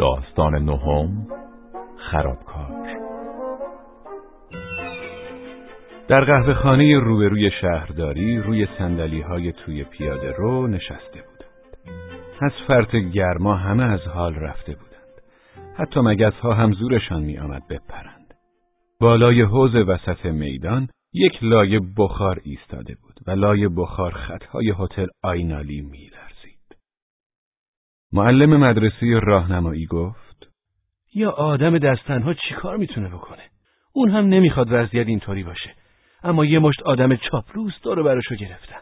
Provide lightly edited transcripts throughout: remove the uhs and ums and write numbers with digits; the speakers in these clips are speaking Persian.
داستان نهم، خرابکار. در قهوه‌خانه روبروی شهرداری روی صندلی‌های توی پیاده رو نشسته بودند. از فرط گرما همه از حال رفته بودند. حتی مگس‌ها هم زورشان می‌آمد بپرند. بالای حوض وسط میدان یک لایه بخار ایستاده بود و لایه بخار خطهای هتل آینالی می‌لرزید. معلم مدرسه راهنمایی گفت: یا آدم دست‌تنها چیکار می‌تونه بکنه؟ اون هم نمیخواد وضعیت اینطوری باشه، اما یه مشت آدم چاپلوس داره براشو گرفتن.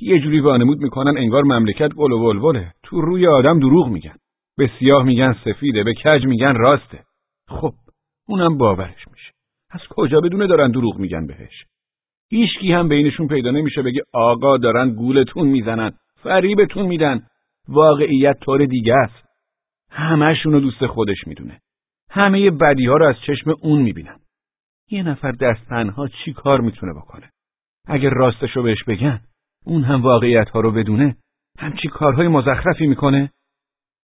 یه جوری وانمود میکنن انگار مملکت گل و ولوله، تو روی آدم دروغ میگن، به سیاه میگن سفیده، به کج میگن راسته. خب اونم باورش میشه، از کجا بدونه دارن دروغ میگن بهش؟ هیچکی هم بینشون پیدا نمیشه بگه آقا دارن گولتون میزنن، فریبتون میدن. واقعیت طور دیگه است، همه‌شونو دوست خودش میدونه، همه بدی‌ها رو از چشم اون می‌بینن. یه نفر دست‌تنها چی کار می‌تونه بکنه؟ اگه راستشو بهش بگن، اون هم واقعیت‌ها رو بدونه، همچی کارهای مزخرفی می‌کنه.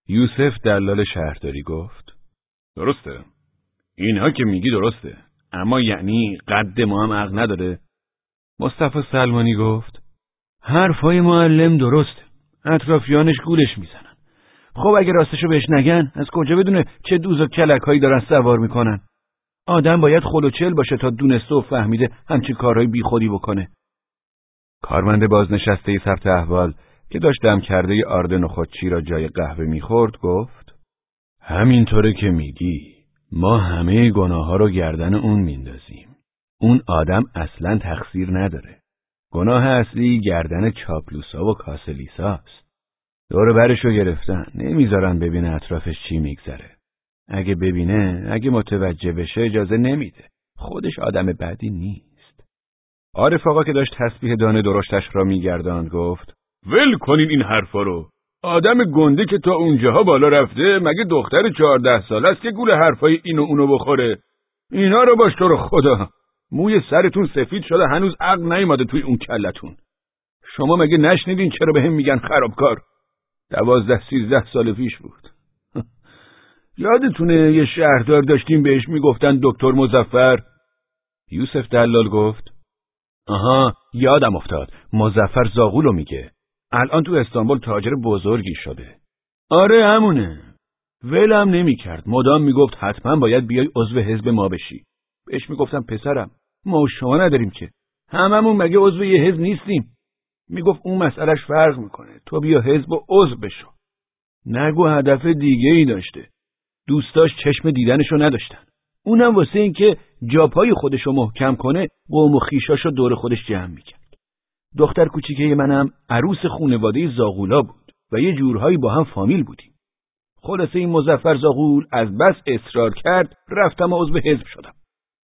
یوسف دلال شهرداری گفت: درسته. اینها که میگی درسته، اما یعنی قد ما هم عقل نداره؟ مصطفی سلمانی گفت: حرفای معلم درسته، اطرافیانش گولش میزنن. خب اگه راستشو بهش نگن، از کجا بدونه چه دوز و کلک‌هایی دارن سوار میکنن؟ آدم باید خلوچل باشه تا دونسته و فهمیده همچین کارهای بیخودی بکنه. کارمند بازنشسته ثبت احوال که داشت دم کرده آرد نخودچی را جای قهوه میخورد گفت: همینطوره که میگی، ما همه گناه‌ها رو گردن اون میندازیم. اون آدم اصلاً تقصیر نداره. گناه اصلی گردن چاپلوسا و کاسلیساست. دور برشو گرفتن، نمیذارن ببینه اطرافش چی میگذره. اگه ببینه، اگه متوجه بشه اجازه نمیده. خودش آدم بدی نیست. عارف آقا که داشت تسبیح دانه درشتش را میگرداند گفت: ول کنین این حرفا رو. آدم گنده که تا اونجاها بالا رفته، مگه دختر 14 ساله است که گول حرفای اینو اونو بخوره؟ اینا رو باش تو رو خدا. موی سرتون سفید شده، هنوز عقل نیومده توی اون کلتون. شما مگه نشنیدین چرا بهم میگن خرابکار؟ 12-13 سال پیش بود. یادتونه یه شهردار داشتیم بهش میگفتن دکتر مظفر؟ یوسف دلال گفت: آها یادم افتاد، مظفر زاغولو میگه. الان تو استانبول تاجر بزرگی شده. آره همونه. ولم نمیکرد، مدام میگفت حتما باید بیای عضو حزب ما بشی. بهش میگفتم پسرم، ما و شما نداریم که، هممون مگه عضو یه حزب نیستیم؟ میگفت اون مسئلهش فرق میکنه، تو بیا حزب و عضو بشو. نگو هدف دیگه ای داشته، دوستاش چشم دیدنشو نداشتن. اونم واسه این که جاپای خودشو محکم کنه قوم و خیشاشو دور خودش جمع میکرد. دختر کوچیکه منم عروس خونواده زاغولا بود و یه جورهایی با هم فامیل بودیم. خلاصه این مظفر زاغول از بس اصرار کرد، رفتم عضو حزب شدم.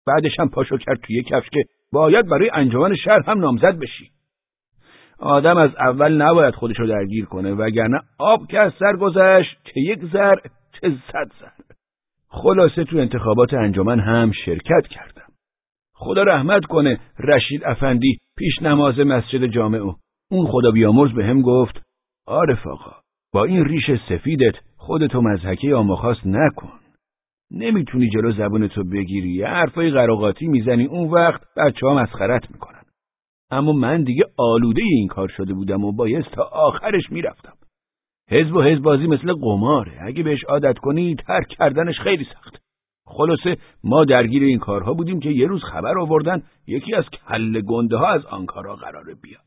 بعدش هم پاشو کرد توی کفش که باید برای انجمن شهر هم نامزد بشی. آدم از اول نباید خودشو درگیر کنه، وگرنه آب که از سر گذشت، چه یک زر چه 100 زر. خلاصه تو انتخابات انجمن هم شرکت کردم. خدا رحمت کنه رشید افندی، پیش نماز مسجد جامع، اون خدا بیامرز بهم گفت: عارف آقا، با این ریش سفیدت خودتو مضحکه آموخاست نکن. نمیتونی جلو زبونتو بگیری، حرفای قراقاتی میزنی، اون وقت بچه‌ها مسخرت میکنن. اما من دیگه آلوده این کار شده بودم و بایست تا آخرش میرفتم. حزب و حزبازی مثل قماره، اگه بهش عادت کنی ترک کردنش خیلی سخت. خلاصه ما درگیر این کارها بودیم که یه روز خبر آوردن یکی از کله گنده ها از آنکارا قراره بیاد.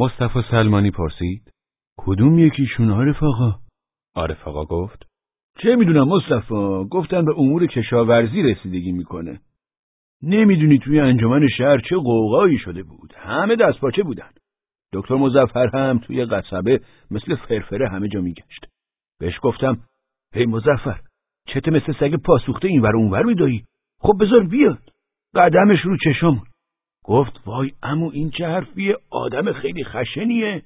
مصطفی سلمانی پرسید: کدوم یکیشون عارف آقا؟ عارف آقا گفت: چه میدونم مصطفی، گفتن به امور کشاورزی رسیدگی میکنه. نمیدونی توی انجمن شهر چه قوقایی شده بود، همه دستپاچه بودن. دکتر مظفر هم توی قصبه مثل فرفره همه جا میگشت. بهش گفتم: هی مظفر، چته مثل سگ پاسوخته این ور اونور میدایی؟ خب بذار بیاد. قدمش رو چشم. گفت: وای عمو این چه حرفیه، آدم خیلی خشنیه،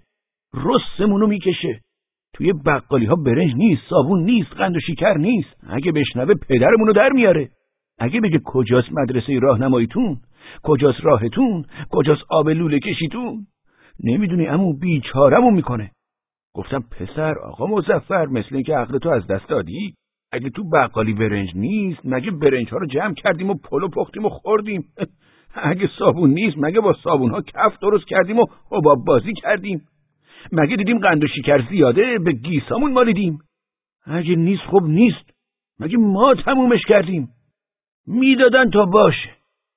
رسمونو میکشه. توی بقالی ها برنج نیست، صابون نیست، قند و شکر نیست. اگه بشنوه پدرمونو در میاره. اگه بگه کجاست مدرسه راهنماییتون، کجاست راهتون، کجاست آب لوله کشیتون، نمیدونی عمو بیچاره‌مون میکنه. گفتم پسر آقا مظفر، مثل این که عقل تو از دست دادی؟ اگه تو بقالی برنج نیست مگه برنج ها رو جمع کردیم و پلو پختیم و خوردیم؟ اگه صابون نیست مگه با صابون ها کف درست کردیم و حباب بازی کردیم؟ مگه دیدیم قند و شکر زیاده به گیسامون مالیدیم؟ اگه نیست خب نیست، مگه ما تمومش کردیم؟ میدادن تا باشه.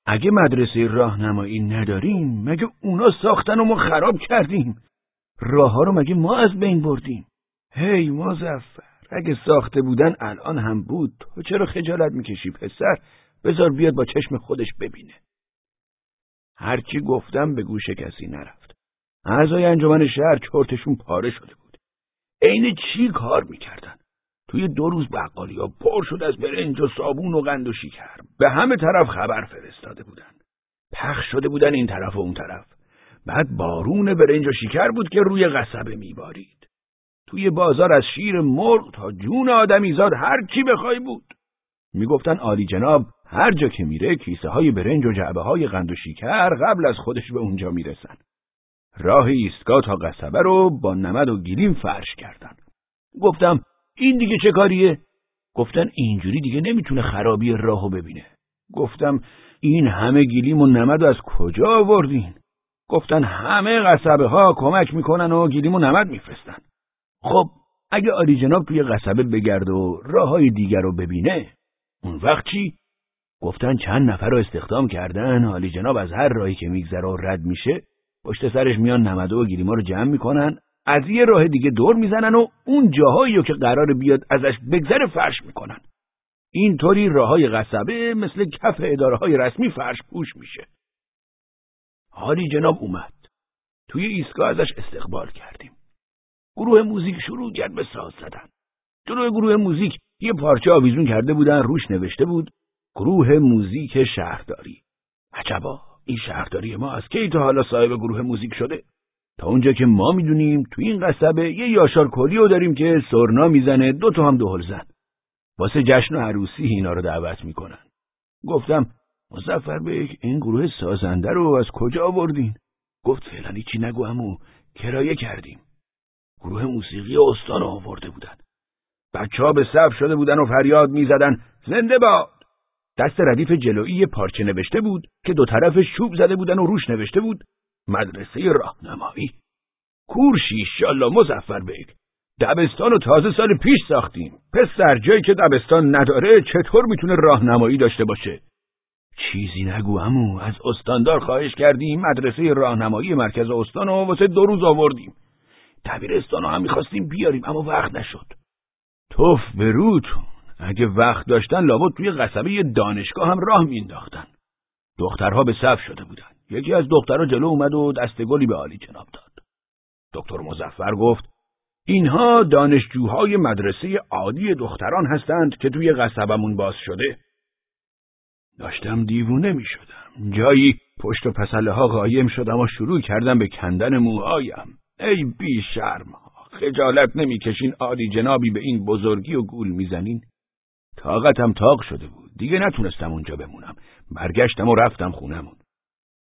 اگه مدرسه راهنمایی نداریم مگه اونا ساختن و ما خراب کردیم؟ راهها رو مگه ما از بین بردیم؟ هی مظفر، اگه ساخته بودن الان هم بود، تو چرا خجالت میکشی پسر؟ بذار بیاد با چشم خودش ببینه. هرچی گفتم به گوش کسی نرفت. اعضای انجمن شهر چرتشون پاره شده بود. عین چی کار میکردن؟ توی 2 روز بقالی‌ها پر شد از برنج و صابون و قند و شکر. به همه طرف خبر فرستاده بودن. پخش شده بودن این طرف و اون طرف. بعد بارون برنج و شکر بود که روی قصبه میبارید. توی بازار از شیر مرغ تا جون آدمیزاد هر کی بخوای بود. میگفتن عالی جناب هر جا که میره کیسه های برنج و جعبه های قند و شکر قبل از خودش به اونجا میرسن. راه ایستگاه تا قصبه رو با نمد و گلیم فرش کردن. گفتم این دیگه چه کاریه؟ گفتن اینجوری دیگه نمیتونه خرابی راهو ببینه. گفتم این همه گلیم و نمد از کجا آوردین؟ گفتن همه قصبه ها کمک میکنن و گلیم و نمد میفرستن. خب اگه عالی جناب توی قصبه بگرد و راههای دیگر رو ببینه اون وقت چی؟ گفتن چند نفر رو استخدام کردن، عالی جناب از هر راهی که میگذره و رد میشه پشت سرش میان نمد و گلیما رو جمع میکنن، از یه راه دیگه دور میزنن و اون جاهایی رو که قرار بیاد ازش بگذره فرش میکنن. اینطوری راههای قصبه مثل کف اداره‌های رسمی فرش پوش میشه. عالی جناب اومد. توی ایستگاه ازش استقبال کردیم. گروه موزیک شروع کرد به ساز زدن. جلوی گروه موزیک یه پارچه آویزون کرده بودن، روش نوشته بود گروه موزیک شهرداری. عجبا، این شهرداری ما از کی تا حالا صاحب گروه موزیک شده؟ تا اونجا که ما میدونیم تو این قصبه یه یاشار کلیو داریم که سرنا میزنه، 2 تا هم دهل زن. واسه جشن و عروسی اینا رو دعوت میکنن. گفتم مظفر بیگ، این گروه سازنده رو از کجا آوردین؟ گفت فعلا هیچی نگو عمو، کرایه کردیم. گروه موسیقی استان آورده بودن. بچه‌ها به صف شده بودن و فریاد می‌زدن زنده باد. دست ردیف جلویی پارچه نوشته بود که 2 طرفش چوب زده بودن و روش نوشته بود مدرسه راهنمایی. کورشی انشالله مظفر بیگ، دبستان و تازه سال پیش ساختیم. پسر جایی که دبستان نداره چطور میتونه راهنمایی داشته باشه؟ چیزی نگو عمو، از استاندار خواهش کردیم مدرسه راهنمایی مرکز استان رو واسه 2 روز آوردیم. دبیرستانو هم میخواستیم بیاریم اما وقت نشد. توف به روتون، اگه وقت داشتن لابد توی قصبه یه دانشگاه هم راه مینداختن. دخترها به صف شده بودن. یکی از دخترها جلو اومد و دستگلی به عالی جناب داد. دکتر مظفر گفت اینها دانشجوهای مدرسه عادی دختران هستند که توی قصبمون باز شده. داشتم دیوونه میشدم. جایی پشت و پسله ها قایم شدم و شروع کردم به کندن موهایم. ای بی شرم، خجالت نمی کشین عالی جنابی به این بزرگی و گول میزنین؟ طاقتم تاق شده بود، دیگه نتونستم اونجا بمونم. برگشتم و رفتم خونمون.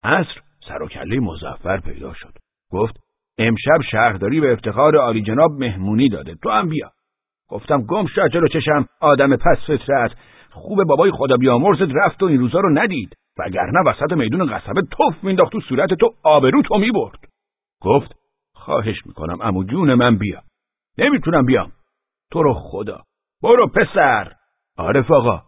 عصر سر و کله مظفر پیدا شد. گفت امشب شهرداری به افتخار عالی جناب مهمونی داده، تو هم بیا. گفتم گم شو جلو چشم آدم پس فطرت، خوب بابای خدا بیامرزت رفت و این روزا رو ندید، وگرنه وسط میدون قصبه توف مینداخت تو صورت تو، آبرو تو میبرد. گفت خواهش میکنم عمو جون من بیا. نمیتونم بیام. تو رو خدا. برو پسر. عارف آقا،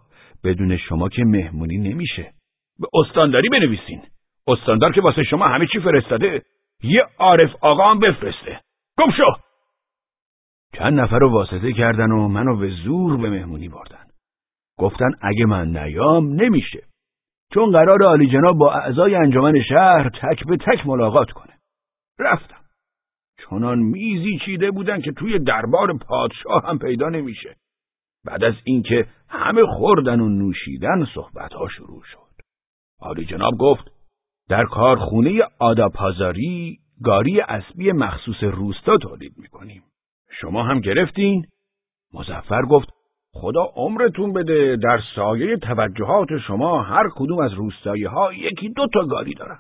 بدون شما که مهمونی نمیشه. به استانداری بنویسین. استاندار که واسه شما همه چی فرستاده، یه عارف آقا هم بفرسته. گم شو. چند نفر رو واسطه کردن و منو به زور به مهمونی بردن. گفتن اگه من نیام نمیشه. چون قرار عالی جناب با اعضای انجمن شهر تک به تک ملاقات کنه. رفتم. چنان میزی چیده بودن که توی دربار پادشاه هم پیدا نمیشه. بعد از اینکه همه خوردن و نوشیدن صحبت‌ها شروع شد. عالی جناب گفت در کارخونه آداپازاری گاری اسبی مخصوص روستا تولید میکنیم. شما هم گرفتین؟ مظفر گفت خدا عمرتون بده، در سایه توجهات شما هر کدوم از روستایی‌ها 1-2 تا گاری دارن.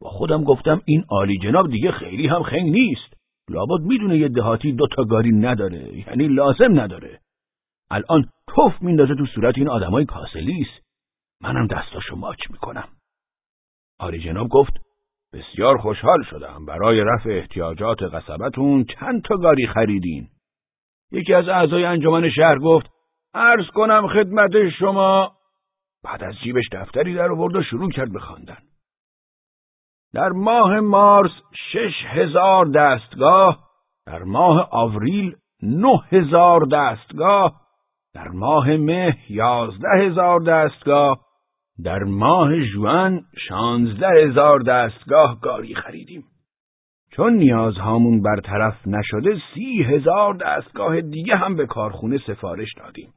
با خودم گفتم این عالی جناب دیگه خیلی هم خنگ نیست. لابد میدونه یه دهاتی دوتا گاری نداره، یعنی لازم نداره. الان توف میندازه تو صورت این آدمای کاسلیس. منم دستاشو ماچ میکنم. آری جناب گفت بسیار خوشحال شدم، برای رفع احتیاجات قصبتون چند تا گاری خریدین. یکی از اعضای انجمن شهر گفت عرض کنم خدمت شما. بعد از جیبش دفتری در آورد و شروع کرد به خواندن. در ماه مارس 6,000 دستگاه، در ماه آوریل 9,000 دستگاه، در ماه مه 11,000 دستگاه، در ماه ژوئن 16,000 دستگاه گاری خریدیم. چون نیازهامون برطرف نشده 30,000 دستگاه دیگه هم به کارخونه سفارش دادیم.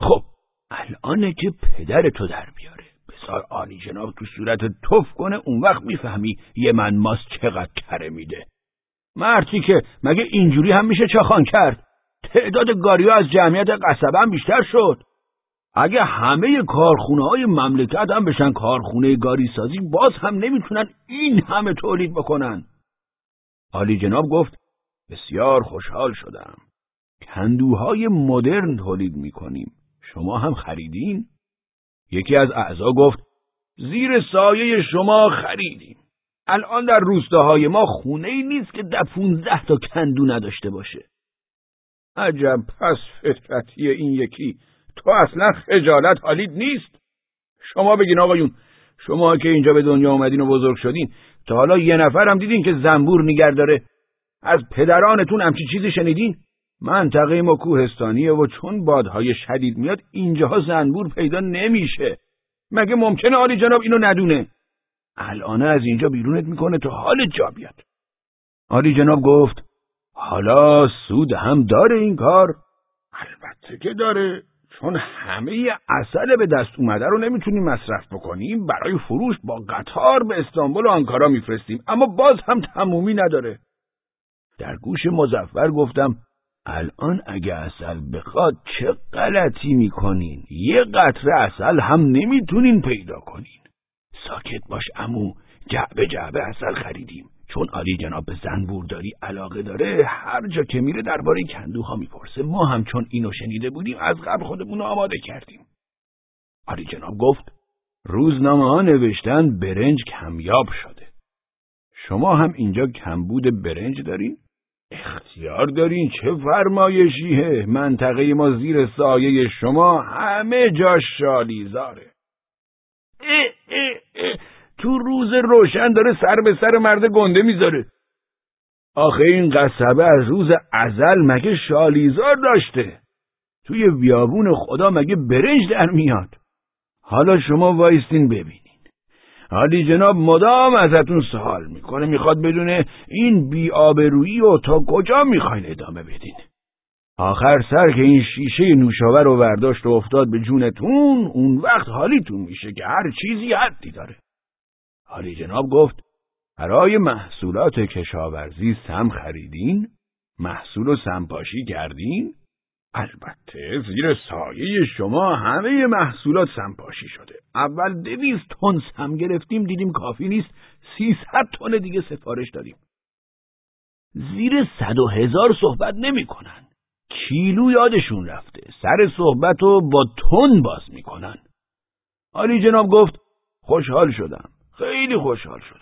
خب الان که پدر تو در بیاره، بذار آنی جناب تو صورت توف کنه، اون وقت میفهمی یه من ماس چقدر کره میده. مرتی که مگه اینجوری هم میشه چاخان کرد؟ تعداد گاری ها از جمعیت قصبه هم بیشتر شد. اگه همه کارخونه های مملکت هم بشن کارخونه گاری سازی، باز هم نمیتونن این همه تولید بکنن. آلی جناب گفت بسیار خوشحال شدم، کندوهای مدرن تولید میکنیم، شما هم خریدین؟ یکی از اعضا گفت زیر سایه شما خریدیم. الان در روستاهای ما خونه‌ای نیست که 15 تا کندو نداشته باشه. عجب پس فطرتی این یکی، تو اصلا خجالت حالیت نیست؟ شما بگین آقایون، شما که اینجا به دنیا اومدین و بزرگ شدین، تا حالا یه نفرم دیدین که زنبور نگر داره؟ از پدرانتون همچی چیزی شنیدین؟ منطقه ما کوهستانیه و چون بادهای شدید میاد اینجاها زنبور پیدا نمیشه. مگه ممکنه آلی جناب اینو ندونه؟ الان از اینجا بیرونت میکنه تا حال جا بیاد. آلی جناب گفت حالا سود هم داره این کار؟ البته که داره، چون همه عسل به دست اومده رو نمیتونیم مصرف بکنیم، برای فروش با قطار به استانبول و آنکارا میفرستیم، اما باز هم تمومی نداره. در گوش مظفر گفتم الان اگه عسل بخواد چه غلطی میکنین، یه قطره عسل هم نمیتونین پیدا کنین. ساکت باش عمو، جعبه جعبه عسل خریدیم. چون آلی جناب به زنبورداری علاقه داره، هر جا که میره درباره کندوها میپرسه. ما هم چون اینو شنیده بودیم از قبل خودمون رو آماده کردیم. آلی جناب گفت روزنامه ها نوشتن برنج کمیاب شده. شما هم اینجا کمبود برنج دارین؟ اختیار دارین، چه فرمایشیه. منطقه ما زیر سایه شما همه جا شالیزاره. تو روز روشن داره سر به سر مرد گنده میذاره. آخه این قصبه از روز ازل مگه شالیزار داشته؟ توی بیابون خدا مگه برنج در میاد؟ حالا شما وایستین ببینین. حالی جناب مدام ازتون سوال میکنه، میخواد بدونه این بی‌آبرویی و تا کجا میخواین ادامه بدین. آخر سر که این شیشه نوشابه رو برداشت و افتاد به جونتون، اون وقت حالیتون میشه که هر چیزی حدی داره. حالی جناب گفت برای محصولات کشاورزی سم خریدین؟ محصول و سمپاشی کردین؟ البته زیر سایه شما همه محصولات سمپاشی شده. اول 200 تن سم گرفتیم، دیدیم کافی نیست، 300 تن دیگه سفارش دادیم. زیر 100,000 صحبت نمی کنن. کیلو یادشون رفته، سر صحبت رو با تن باز می کنن. آلی جناب گفت خوشحال شدم، خیلی خوشحال شدم.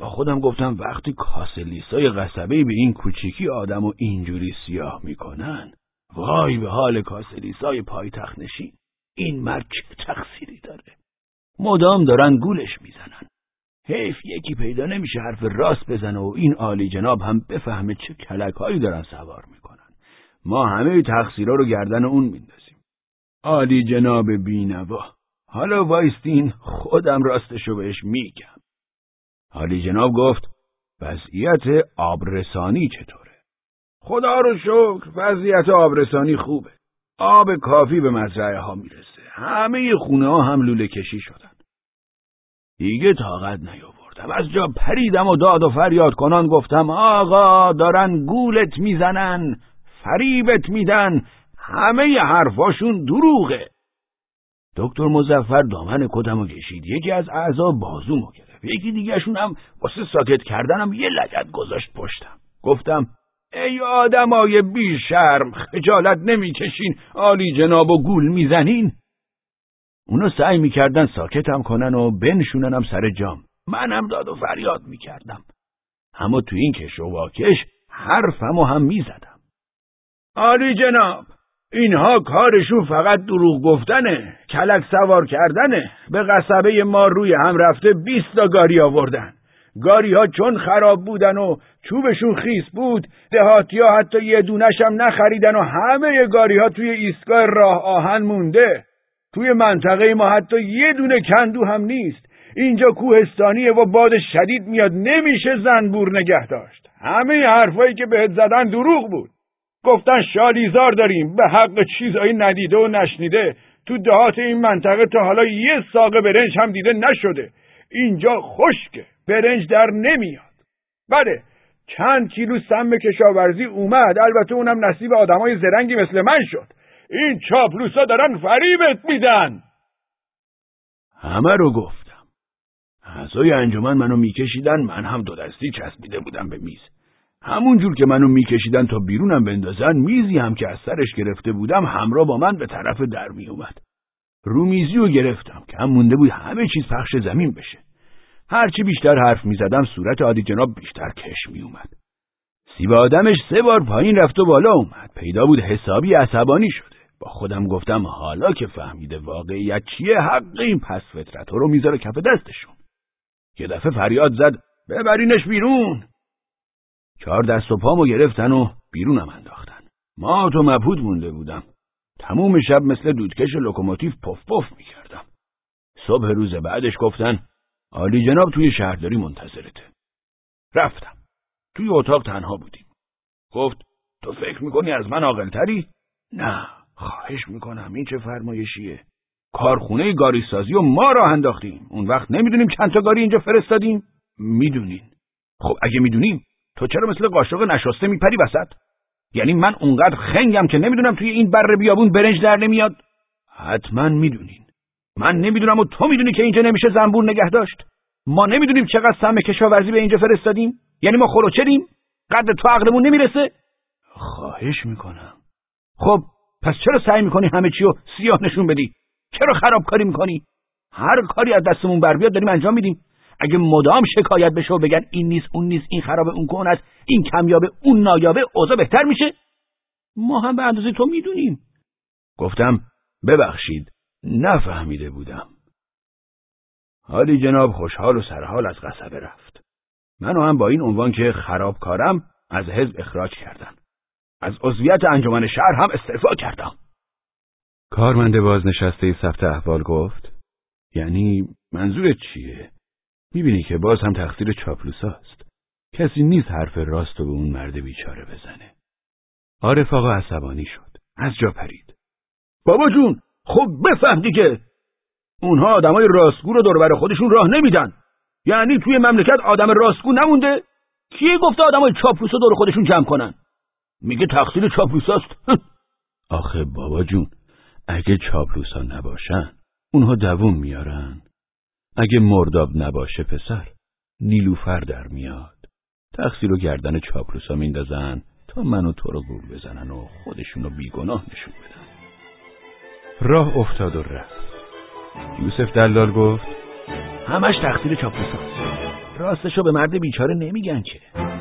با خودم گفتم وقتی کاسلیسای قصبه‌ای به این کوچیکی آدمو اینجوری سیاه میکنن، وای به حال کاسلیسای پایتخت نشین. این مرد چه تقصیری داره؟ مدام دارن گولش میزنن. حیف یکی پیدا نمیشه حرف راست بزنه و این عالی جناب هم بفهمه چه کلک‌هایی دارن سوار میکنن. ما همه تقصیرا رو گردن اون میندازیم. عالی جناب بی‌نوا، حالا وایستین خودم راستشو بهش میگم. حالی جناب گفت وضعیت آبرسانی چطوره؟ خدا رو شکر وضعیت آبرسانی خوبه. آب کافی به مزرعه ها میرسه. همه خونه ها هم لوله کشی شدن. دیگه طاقت نیاوردم. از جا پریدم و داد و فریاد کنان گفتم آقا دارن گولت میزنن، فریبت میدن، همه حرفاشون دروغه. دکتر مظفر دامن کتمو کشید. یکی از اعضا بازومو گرفت. یکی دیگهشون هم واسه ساکت کردنم یه لگد گذاشت پشتم. گفتم ای آدمای بی شرم، خجالت نمیکشین عالی جناب و گول میزنین؟ اونا سعی میکردن ساکتم کنن و بنشوننم سر جام. منم داد و فریاد میکردم، اما تو این کش و واکش حرفمو هم میزدم. عالی جناب، اینها کارشون فقط دروغ گفتنه، کلک سوار کردنه. به قصبه ما روی هم رفته 20 تا گاری آوردن. گاری ها چون خراب بودن و چوبشون خیس بود، دهاتی ها حتی یه دونش هم نخریدن و همه گاری ها توی ایستگاه راه آهن مونده. توی منطقه ما حتی یه دونه کندو هم نیست. اینجا کوهستانیه و باد شدید میاد، نمیشه زنبور نگه داشت. همه حرفایی که بهت زدن دروغ بود. گفتن شالیزار داریم، به حق چیزایی ندیده و نشنیده. تو دهات این منطقه تا حالا یه ساقه برنج هم دیده نشده. اینجا خشکه، برنج در نمیاد. بله، چند کیلو سم کشاورزی اومد، البته اونم نصیب آدمای زرنگی مثل من شد. این چاپلوسا دارن فریبت میدن. همه رو گفتم. اعضای انجمن منو میکشیدن، من هم دو دستی چسبیده بودم به میز. همون جور که منو میکشیدن تا بیرونم بندازن، میزی هم که از سرش گرفته بودم همراه با من به طرف در می اومد. رو میزی رو گرفتم که هم مونده بود همه چیز پخش زمین بشه. هرچی بیشتر حرف میزدم صورت عالی جناب بیشتر کش می اومد. سیب آدمش 3 بار پایین رفت و بالا اومد. پیدا بود حسابی عصبانی شده. با خودم گفتم حالا که فهمیده واقعیت چیه، حق این پس فطرت‌ها رو میذاره کف دستشون. یه دفعه فریاد زد ببرینش بیرون. 4 دست و پامو گرفتن و بیرونم انداختن. مات و مبهود مونده بودم. تموم شب مثل دودکش لوکوموتیو پف پف میکردم. صبح روز بعدش گفتن عالی جناب توی شهرداری منتظرته. رفتم. توی اتاق تنها بودیم. گفت تو فکر میکنی از من عاقل‌تری؟ نه، خواهش میکنم، این چه فرمایشیه؟ کارخونه گاری سازی و ما راه انداختیم. اون وقت نمیدونیم چند تا گاری اینجا فرستادیم؟ میدونین. خب اگه میدونیم تو چرا مثل قاشق نشسته میپری وسط؟ یعنی من اونقدر خنگم که نمیدونم توی این بره بیابون برنج در نمیاد؟ حتما میدونین. من نمیدونم و تو میدونی که اینجا نمیشه زنبور نگه داشت. ما نمیدونیم چقدر سهم کشاورزی به اینجا فرستادیم؟ یعنی ما خروچریم؟ قدر تو عقلمون نمیرسه؟ خواهش میکنم. خب پس چرا سعی میکنی همه چی رو سیاه نشون بدی؟ چرا خرابکاری میکنی؟ هر کاری از دستمون بر بیاد داریم انجام میدیم. اگه مدام شکایت بشه و بگن این نیست اون نیست، این خرابه اون کند، این کمیابه اون نایابه، اوضاع بهتر میشه؟ ما هم به اندازه تو میدونیم. گفتم ببخشید نفهمیده بودم. حالی جناب خوشحال و سرحال از قصبه رفت. منو هم با این عنوان که خرابکارم از حزب اخراج کردن. از عضویت انجمن شهر هم استعفا کردم. کارمند بازنشسته ثبت احوال گفت یعنی منظورت چیه؟ میبینی که باز هم تقصیر چاپلوساست. کسی نیست حرف راست رو به اون مرد بیچاره بزنه. عارف آقا عصبانی شد. از جا پرید. بابا جون، خب بفهم دیگه. اونها آدمای راستگو رو دور بر خودشون راه نمیدن. یعنی توی مملکت آدم راستگو نمونده؟ کی گفته آدمای چاپلوسا دور خودشون جمع کنن؟ میگه تقصیر چاپلوساست. آخه بابا جون، اگه چاپلوسا نباشن اونها دووم میارن. اگه مرداب نباشه پسر، نیلوفر در میاد. تقصیر و گردن چاپلوسا میندازن تا منو تو رو گول بزنن و خودشون رو بیگناه نشون بدن. راه افتاد و رفت. یوسف دلال گفت همش تقصیر چاپلوساست. راستشو به مرد بیچاره نمیگن که.